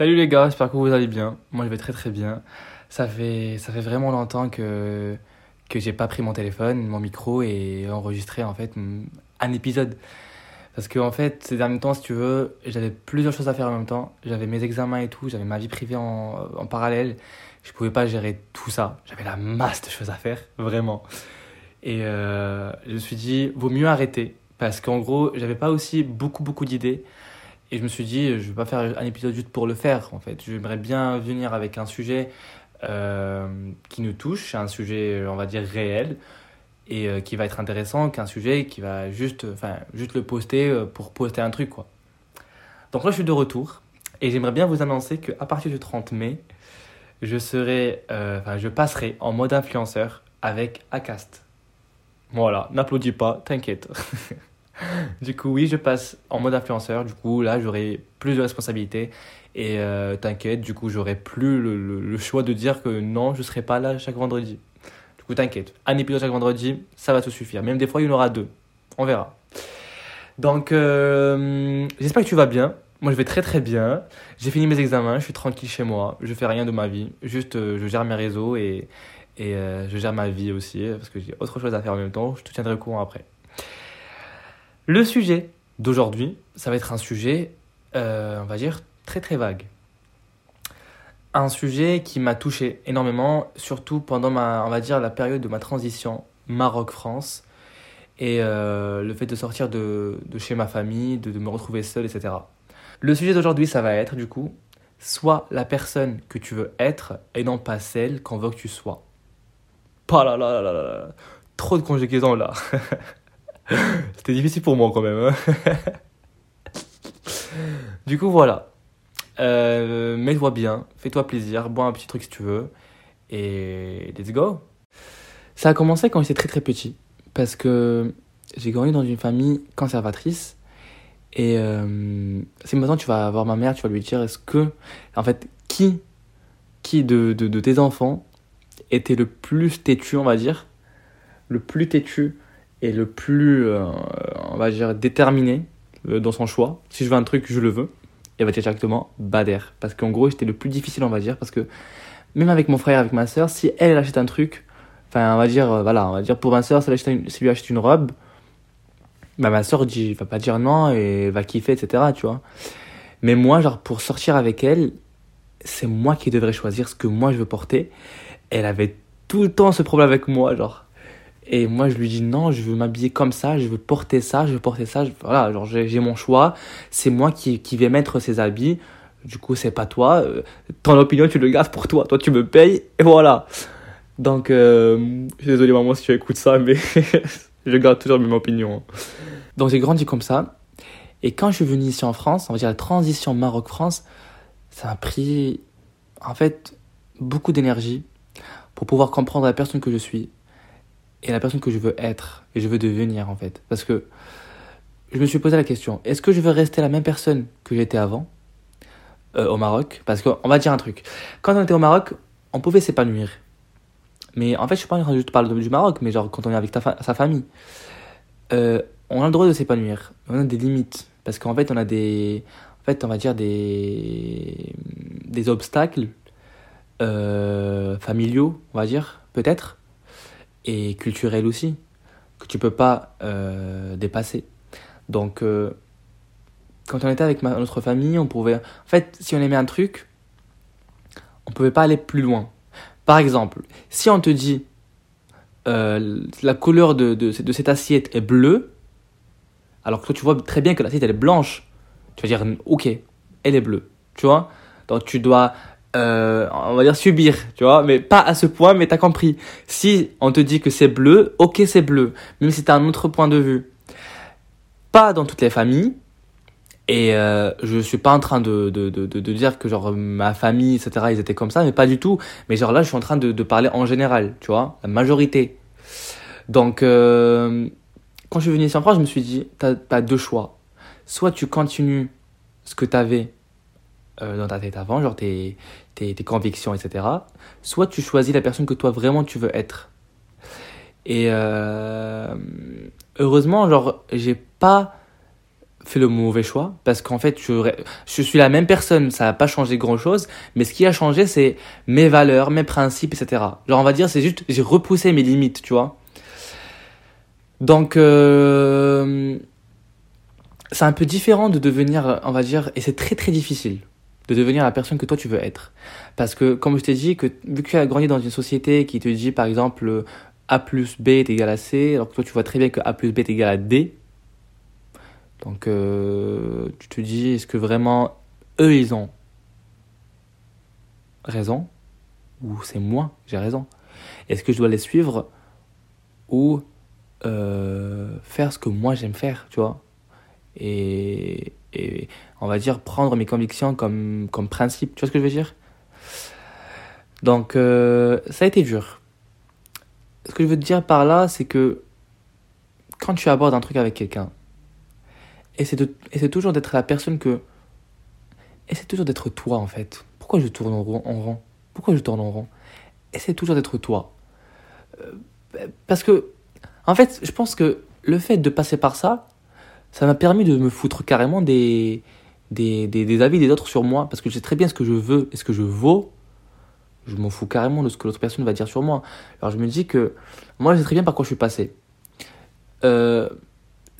Salut les gars, j'espère que vous allez bien. Moi je vais très très bien. Ça fait vraiment longtemps que j'ai pas pris mon téléphone, mon micro et enregistré en fait un épisode. Parce que en fait ces derniers temps, si tu veux, j'avais plusieurs choses à faire en même temps. J'avais mes examens et tout, j'avais ma vie privée en parallèle. Je pouvais pas gérer tout ça. J'avais la masse de choses à faire, vraiment. Et je me suis dit, vaut mieux arrêter. Parce qu'en gros, j'avais pas aussi beaucoup d'idées. Et je me suis dit, je vais pas faire un épisode juste pour le faire, en fait. J'aimerais bien venir avec un sujet qui nous touche, un sujet, on va dire, réel, et qui va être intéressant, qu'un sujet qui va juste le poster pour poster un truc, quoi. Donc là, je suis de retour, et j'aimerais bien vous annoncer qu'à partir du 30 mai, je passerai en mode influenceur avec Acast. Voilà, n'applaudis pas, t'inquiète. Du coup, oui, je passe en mode influenceur. Du coup, là, j'aurai plus de responsabilités. Et t'inquiète, du coup, j'aurai plus le choix de dire que non, je serai pas là chaque vendredi. Du coup, t'inquiète, un épisode chaque vendredi, ça va te suffire. Même des fois, il y en aura deux. On verra. Donc, j'espère que tu vas bien. Moi, je vais très très bien. J'ai fini mes examens, je suis tranquille chez moi. Je fais rien de ma vie. Juste, je gère mes réseaux et je gère ma vie aussi. Parce que j'ai autre chose à faire en même temps. Je te tiendrai au courant après. Le sujet d'aujourd'hui, ça va être un sujet, on va dire, très très vague. Un sujet qui m'a touché énormément, surtout pendant la période de ma transition Maroc-France et le fait de sortir de chez ma famille, de me retrouver seul, etc. Le sujet d'aujourd'hui, ça va être du coup, sois la personne que tu veux être et non pas celle qu'on veut que tu sois. Pas là là là là là, trop de conjugaisons là. C'était difficile pour moi quand même. Du coup, voilà. Mets-toi bien, fais-toi plaisir, bois un petit truc si tu veux. Et let's go. Ça a commencé quand j'étais très très petit. Parce que j'ai grandi dans une famille conservatrice. Et si maintenant tu vas voir ma mère, tu vas lui dire qui de tes enfants était le plus têtu, on va dire. Le plus têtu et le plus, déterminé dans son choix. Si je veux un truc, je le veux. Et bah, directement, Bader. Parce qu'en gros, j'étais le plus difficile, on va dire. Parce que même avec mon frère, avec ma sœur, si elle achète un truc, pour ma sœur, si lui achète une robe, bah, ma sœur va pas dire non et va kiffer, etc., tu vois. Mais moi, pour sortir avec elle, c'est moi qui devrais choisir ce que moi je veux porter. Elle avait tout le temps ce problème avec moi, Et moi, je lui dis non, je veux m'habiller comme ça, je veux porter ça, Voilà, j'ai mon choix. C'est moi qui vais mettre ces habits. Du coup, c'est pas toi. Ton opinion, tu le gardes pour toi. Toi, tu me payes. Et voilà. Donc, je suis désolé, maman, si tu écoutes ça, mais je garde toujours mes opinions. Donc, j'ai grandi comme ça. Et quand je suis venu ici en France, on va dire la transition Maroc-France, ça m'a pris, en fait, beaucoup d'énergie pour pouvoir comprendre la personne que je suis. Et la personne que je veux être et je veux devenir, en fait. Parce que je me suis posé la question, est-ce que je veux rester la même personne que j'étais avant au Maroc ? Parce qu'on va dire un truc. Quand on était au Maroc, on pouvait s'épanouir. Mais en fait, je ne suis pas en train de parler du Maroc, mais quand on est avec sa famille, on a le droit de s'épanouir. On a des limites. Parce qu'en fait, on a des obstacles familiaux, on va dire, peut-être. Et culturel aussi, que tu peux pas dépasser. Donc, quand on était avec notre famille, on pouvait... En fait, si on aimait un truc, on pouvait pas aller plus loin. Par exemple, si on te dit la couleur de cette assiette est bleue, alors que toi, tu vois très bien que l'assiette, elle est blanche, tu vas dire, ok, elle est bleue, tu vois ? Donc, tu dois... on va dire subir, tu vois, mais pas à ce point, mais t'as compris. Si on te dit que c'est bleu, ok, c'est bleu, même si t'as un autre point de vue. Pas dans toutes les familles, et je suis pas en train de dire que ma famille, etc., ils étaient comme ça, mais pas du tout. Mais là, je suis en train de parler en général, tu vois, la majorité. Donc, quand je suis venu ici en France, je me suis dit, t'as deux choix. Soit tu continues ce que t'avais dans ta tête avant, tes convictions, etc. Soit tu choisis la personne que toi vraiment tu veux être. Et heureusement, j'ai pas fait le mauvais choix, parce qu'en fait je suis la même personne, ça n'a pas changé grand chose, mais ce qui a changé c'est mes valeurs, mes principes, etc. Genre on va dire c'est juste j'ai repoussé mes limites, tu vois. Donc c'est un peu différent de devenir, on va dire, et c'est très très difficile de devenir la personne que toi tu veux être, parce que comme je t'ai dit, que vu que tu as grandi dans une société qui te dit par exemple A plus B est égal à C, alors que toi tu vois très bien que A plus B est égal à D. Donc tu te dis, est-ce que vraiment eux ils ont raison ou c'est moi j'ai raison? Est-ce que je dois les suivre ou faire ce que moi j'aime faire, tu vois, et on va dire prendre mes convictions comme principe, tu vois ce que je veux dire? Donc ça a été dur. Ce que je veux te dire par là, c'est que quand tu abordes un truc avec quelqu'un, essaie toujours d'être toi, en fait. Pourquoi je tourne en rond? Essaie toujours d'être toi. Parce que, en fait, je pense que le fait de passer par ça, ça m'a permis de me foutre carrément des avis des autres sur moi. Parce que je sais très bien ce que je veux et ce que je vaux. Je m'en fous carrément de ce que l'autre personne va dire sur moi. Alors je me dis que, moi, je sais très bien par quoi je suis passé.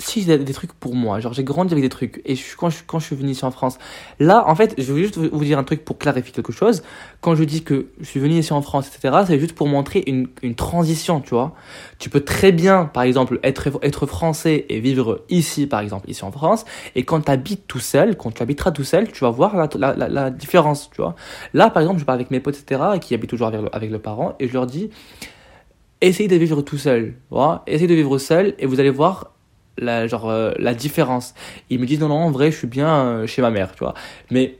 Si j'ai des trucs pour moi, genre j'ai grandi avec des trucs, et quand je suis venu ici en France, là en fait je veux juste vous dire un truc pour clarifier quelque chose. Quand je dis que je suis venu ici en France, etc., c'est juste pour montrer une transition, tu vois. Tu peux très bien par exemple être français et vivre ici, par exemple ici en France, et quand tu habiteras tout seul, tu vas voir la différence, tu vois. Là par exemple je parle avec mes potes, etc., et qui habitent toujours avec leurs parents, et je leur dis essayez de vivre tout seul, voilà, essayez de vivre seul et vous allez voir la différence. Ils me disent non, en vrai je suis bien chez ma mère, tu vois. Mais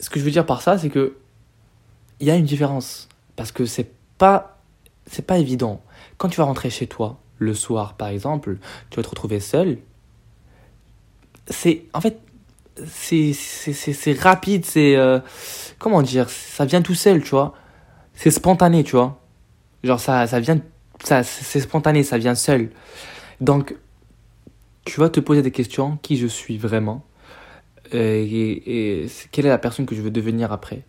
ce que je veux dire par ça, c'est que il y a une différence, parce que c'est pas évident. Quand tu vas rentrer chez toi le soir par exemple, tu vas te retrouver seul. C'est rapide, c'est comment dire, ça vient tout seul, tu vois. C'est spontané, tu vois. Genre ça c'est spontané, ça vient seul. Donc, tu vas te poser des questions, qui je suis vraiment, et quelle est la personne que je veux devenir après.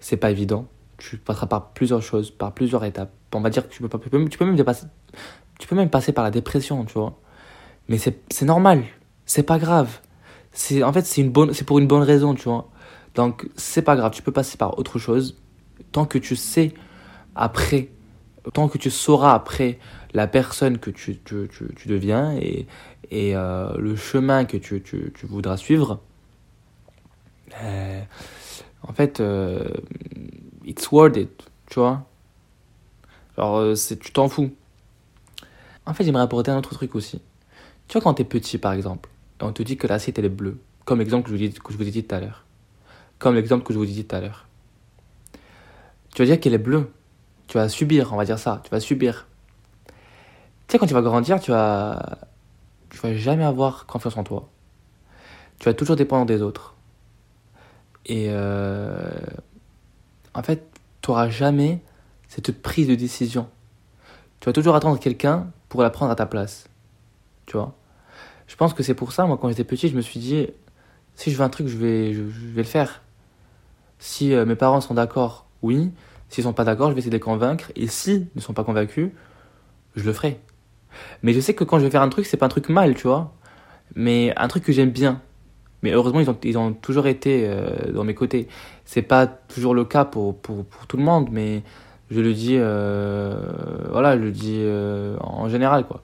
C'est pas évident. Tu passeras par plusieurs choses, par plusieurs étapes. On va dire que tu peux même passer par la dépression, tu vois. Mais c'est normal, c'est pas grave. C'est pour une bonne raison, tu vois. Donc, c'est pas grave, tu peux passer par autre chose tant que tu sais après. Tant que tu sauras après la personne que tu deviens et le chemin que tu voudras suivre, en fait, it's worth it, tu vois. Genre, tu t'en fous. En fait, j'aimerais apporter un autre truc aussi. Tu vois, quand t'es petit, par exemple, et on te dit que l'assiette, elle est bleue, comme l'exemple que je vous ai dit tout à l'heure. Tu vas dire qu'elle est bleue. Tu vas subir, on va dire ça, tu vas subir. Tu sais, quand tu vas grandir, tu vas jamais avoir confiance en toi. Tu vas toujours dépendre des autres. Et en fait, tu n'auras jamais cette prise de décision. Tu vas toujours attendre quelqu'un pour la prendre à ta place. Tu vois? Je pense que c'est pour ça, moi, quand j'étais petit, je me suis dit, si je veux un truc, je vais le faire. Si mes parents sont d'accord, oui. S'ils ne sont pas d'accord, je vais essayer de les convaincre. Et s'ils ne sont pas convaincus, je le ferai. Mais je sais que quand je vais faire un truc, ce n'est pas un truc mal, tu vois. Mais un truc que j'aime bien. Mais heureusement, ils ont toujours été dans mes côtés. Ce n'est pas toujours le cas pour tout le monde, mais je le dis, en général, quoi.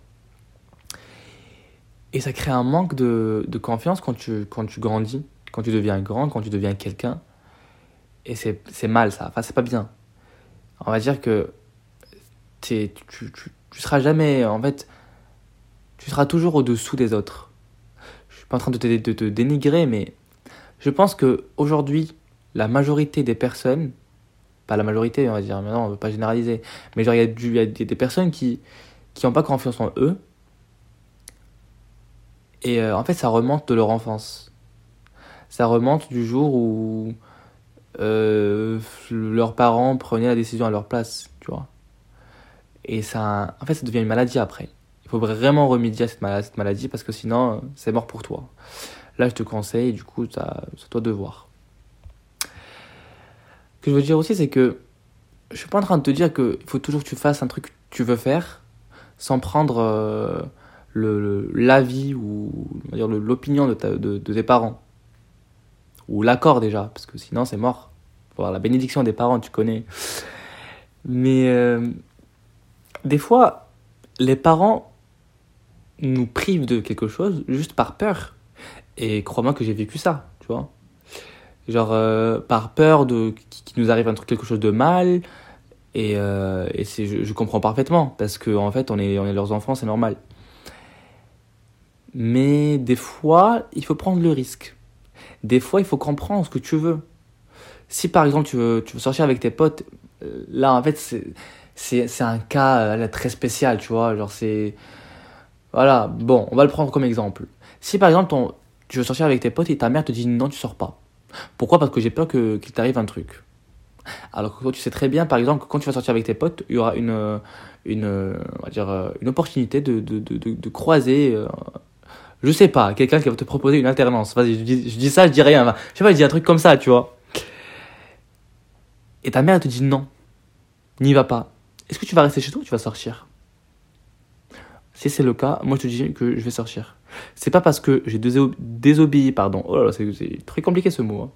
Et ça crée un manque de confiance quand tu grandis, quand tu deviens grand, quand tu deviens quelqu'un. Et c'est mal, ça. Enfin, c'est pas bien. On va dire que tu seras jamais, en fait, tu seras toujours au-dessous des autres. Je ne suis pas en train de te dénigrer, mais je pense qu'aujourd'hui, la majorité des personnes, pas la majorité, on va dire, mais non, on ne veut pas généraliser, mais genre, il y a des personnes qui n'ont pas confiance en eux, et en fait, ça remonte de leur enfance. Ça remonte du jour où leurs parents prenaient la décision à leur place, tu vois. Et ça devient une maladie après. Il faut vraiment remédier à cette maladie parce que sinon, c'est mort pour toi. Là, je te conseille, du coup, c'est toi de voir. Ce que je veux dire aussi, c'est que je ne suis pas en train de te dire qu'il faut toujours que tu fasses un truc que tu veux faire sans prendre l'avis ou on va dire, l'opinion de tes parents. Ou l'accord déjà, parce que sinon c'est mort. Il faut avoir la bénédiction des parents, tu connais. Mais des fois, les parents nous privent de quelque chose juste par peur. Et crois-moi que j'ai vécu ça, tu vois. Genre par peur qu'il nous arrive quelque chose de mal. Et je comprends parfaitement, parce qu'en fait, on est leurs enfants, c'est normal. Mais des fois, il faut prendre le risque. Des fois, il faut comprendre ce que tu veux. Si par exemple, tu veux sortir avec tes potes, là, en fait, c'est un cas là, très spécial, tu vois. Genre, c'est... Voilà, bon, on va le prendre comme exemple. Si par exemple, tu veux sortir avec tes potes et ta mère te dit « Non, tu sors pas ». Pourquoi ? Parce que j'ai peur qu'il t'arrive un truc. Alors que toi, tu sais très bien, par exemple, que quand tu vas sortir avec tes potes, il y aura on va dire, une opportunité de croiser... je sais pas, quelqu'un qui va te proposer une alternance. Vas-y, je dis ça, je dis rien. Je sais pas, je dis un truc comme ça, tu vois. Et ta mère, elle te dit non. N'y va pas. Est-ce que tu vas rester chez toi ou tu vas sortir ? Si c'est le cas, moi je te dis que je vais sortir. C'est pas parce que j'ai désobéi, pardon. Oh là là, c'est très compliqué ce mot. Hein.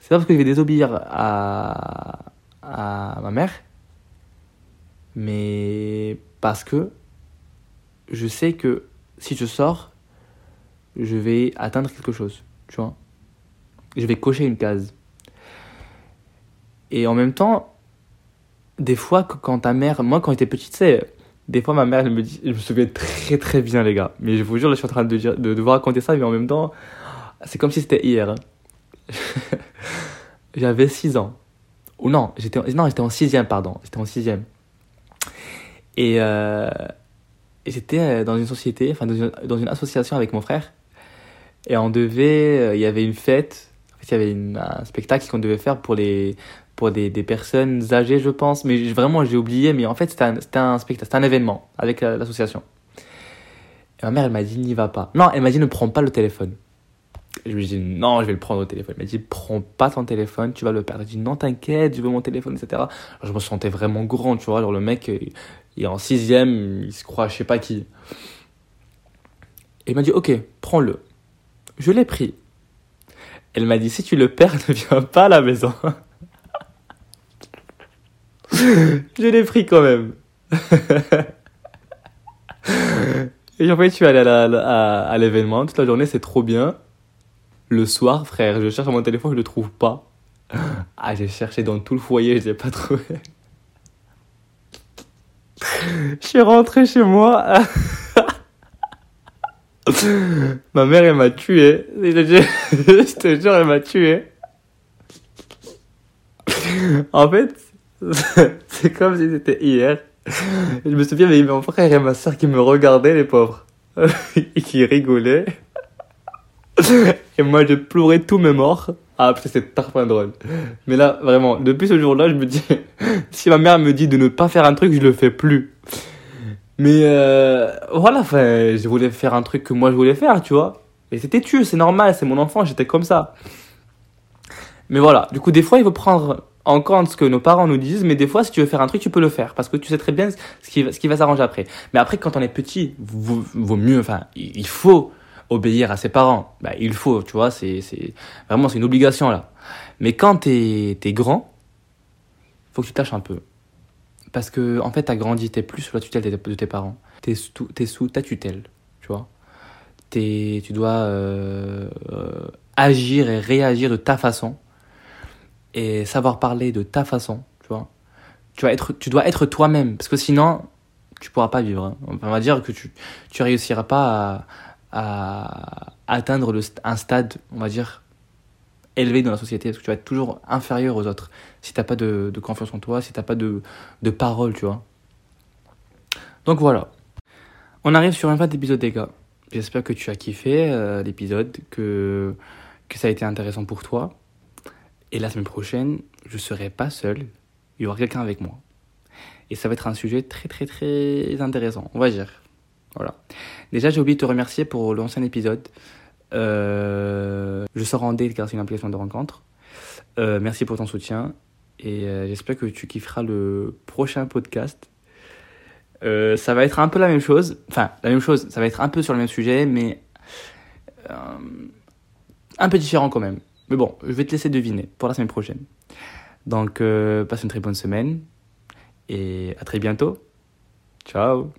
C'est pas parce que je vais désobéir à ma mère, mais parce que je sais que si je sors, je vais atteindre quelque chose, tu vois. Je vais cocher une case. Et en même temps, des fois, quand ta mère... Moi, quand j'étais petite, des fois, ma mère, elle me dit... Je me souviens très, très bien, les gars. Mais je vous jure, là, je suis en train de vous raconter ça, mais en même temps, c'est comme si c'était hier. Hein. J'avais 6 ans. Ou non, j'étais en 6e, pardon. J'étais en 6e. Et j'étais dans une société, enfin, dans une association avec mon frère. Et il y avait une fête, en fait, il y avait un spectacle qu'on devait faire pour des personnes âgées, je pense. Mais vraiment, j'ai oublié, mais en fait, c'était un spectacle, c'était un événement avec l'association. Et ma mère, elle m'a dit, n'y va pas. Non, elle m'a dit, ne prends pas le téléphone. Je lui ai dit, non, je vais le prendre au téléphone. Elle m'a dit, prends pas ton téléphone, tu vas le perdre. Elle m'a dit, non, t'inquiète, je veux mon téléphone, etc. Alors, je me sentais vraiment grand, tu vois, genre le mec, il est en 6e, il se croit, je sais pas qui. Et il m'a dit, ok, prends-le. Je l'ai pris. Elle m'a dit, si tu le perds, ne viens pas à la maison. Je l'ai pris quand même. Et en fait, je suis allé à l'événement toute la journée, c'est trop bien. Le soir, frère, je cherche mon téléphone, je le trouve pas. Ah, j'ai cherché dans tout le foyer, je l'ai pas trouvé. Je suis rentré chez moi. Ma mère, elle m'a tué. Je te jure, elle m'a tué. En fait, c'est comme si c'était hier. Je me souviens, mais mon frère et ma soeur qui me regardaient, les pauvres. Et qui rigolaient. Et moi, j'ai pleuré tous mes morts. Ah, putain, c'est parfois drôle. Mais là, vraiment, depuis ce jour-là, je me dis... Si ma mère me dit de ne pas faire un truc, je le fais plus. Mais voilà, je voulais faire un truc que moi, je voulais faire, tu vois. Et c'était têtu, c'est normal, c'est mon enfant, j'étais comme ça. Mais voilà, du coup, des fois, il faut prendre en compte ce que nos parents nous disent. Mais des fois, si tu veux faire un truc, tu peux le faire. Parce que tu sais très bien ce qui va s'arranger après. Mais après, quand on est petit, vaut mieux... Enfin, il faut... obéir à ses parents, bah, il faut, tu vois, c'est vraiment une obligation là. Mais quand t'es grand, faut que tu tâches un peu. Parce que, en fait, t'as grandi, t'es plus sous la tutelle de tes parents. T'es sous ta tutelle, tu vois. Tu dois agir et réagir de ta façon et savoir parler de ta façon, tu vois. Tu dois être toi-même, parce que sinon, tu pourras pas vivre. Hein. On va dire que tu réussiras pas à atteindre un stade, on va dire, élevé dans la société, parce que tu vas être toujours inférieur aux autres si t'as pas de confiance en toi, si t'as pas de parole, tu vois. Donc voilà, on arrive sur une fin d'épisode, les gars. J'espère que tu as kiffé l'épisode, que ça a été intéressant pour toi. Et la semaine prochaine, je serai pas seul, il y aura quelqu'un avec moi, et ça va être un sujet très très très intéressant, on va dire. Voilà. Déjà, j'ai oublié de te remercier pour l'ancien épisode. Je sors en date car c'est une application de rencontre. Merci pour ton soutien. Et j'espère que tu kifferas le prochain podcast. Ça va être un peu la même chose. Enfin, la même chose. Ça va être un peu sur le même sujet, mais un peu différent quand même. Mais bon, je vais te laisser deviner pour la semaine prochaine. Donc, passe une très bonne semaine. Et à très bientôt. Ciao.